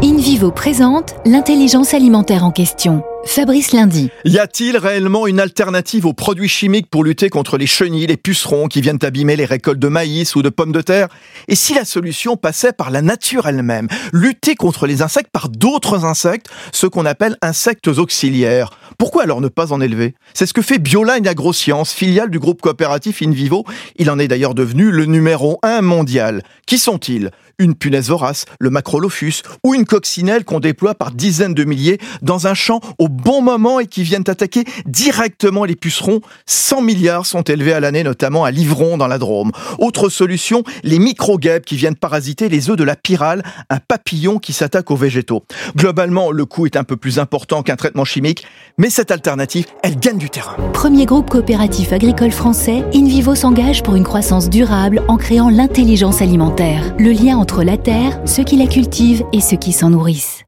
Invivo présente l'intelligence alimentaire en question. Fabrice Lundy. Y a-t-il réellement une alternative aux produits chimiques pour lutter contre les chenilles, les pucerons qui viennent abîmer les récoltes de maïs ou de pommes de terre ? Et si la solution passait par la nature elle-même ? Lutter contre les insectes par d'autres insectes, ceux qu'on appelle insectes auxiliaires. Pourquoi alors ne pas en élever ? C'est ce que fait Bioline Agroscience, filiale du groupe coopératif Invivo. Il en est d'ailleurs devenu le numéro 1 mondial. Qui sont-ils ? Une punaise vorace, le Macrolophus ou une coccinelle qu'on déploie par dizaines de milliers dans un champ au bon moment et qui viennent attaquer directement les pucerons. 100 milliards sont élevés à l'année, notamment à Livron dans la Drôme. Autre solution, les micro-guêpes qui viennent parasiter les œufs de la pyrale, un papillon qui s'attaque aux végétaux. Globalement, le coût est un peu plus important qu'un traitement chimique, mais cette alternative, elle gagne du terrain. Premier groupe coopératif agricole français, Invivo s'engage pour une croissance durable en créant l'intelligence alimentaire. Le lien entre la terre, ceux qui la cultivent et ceux qui s'en nourrissent.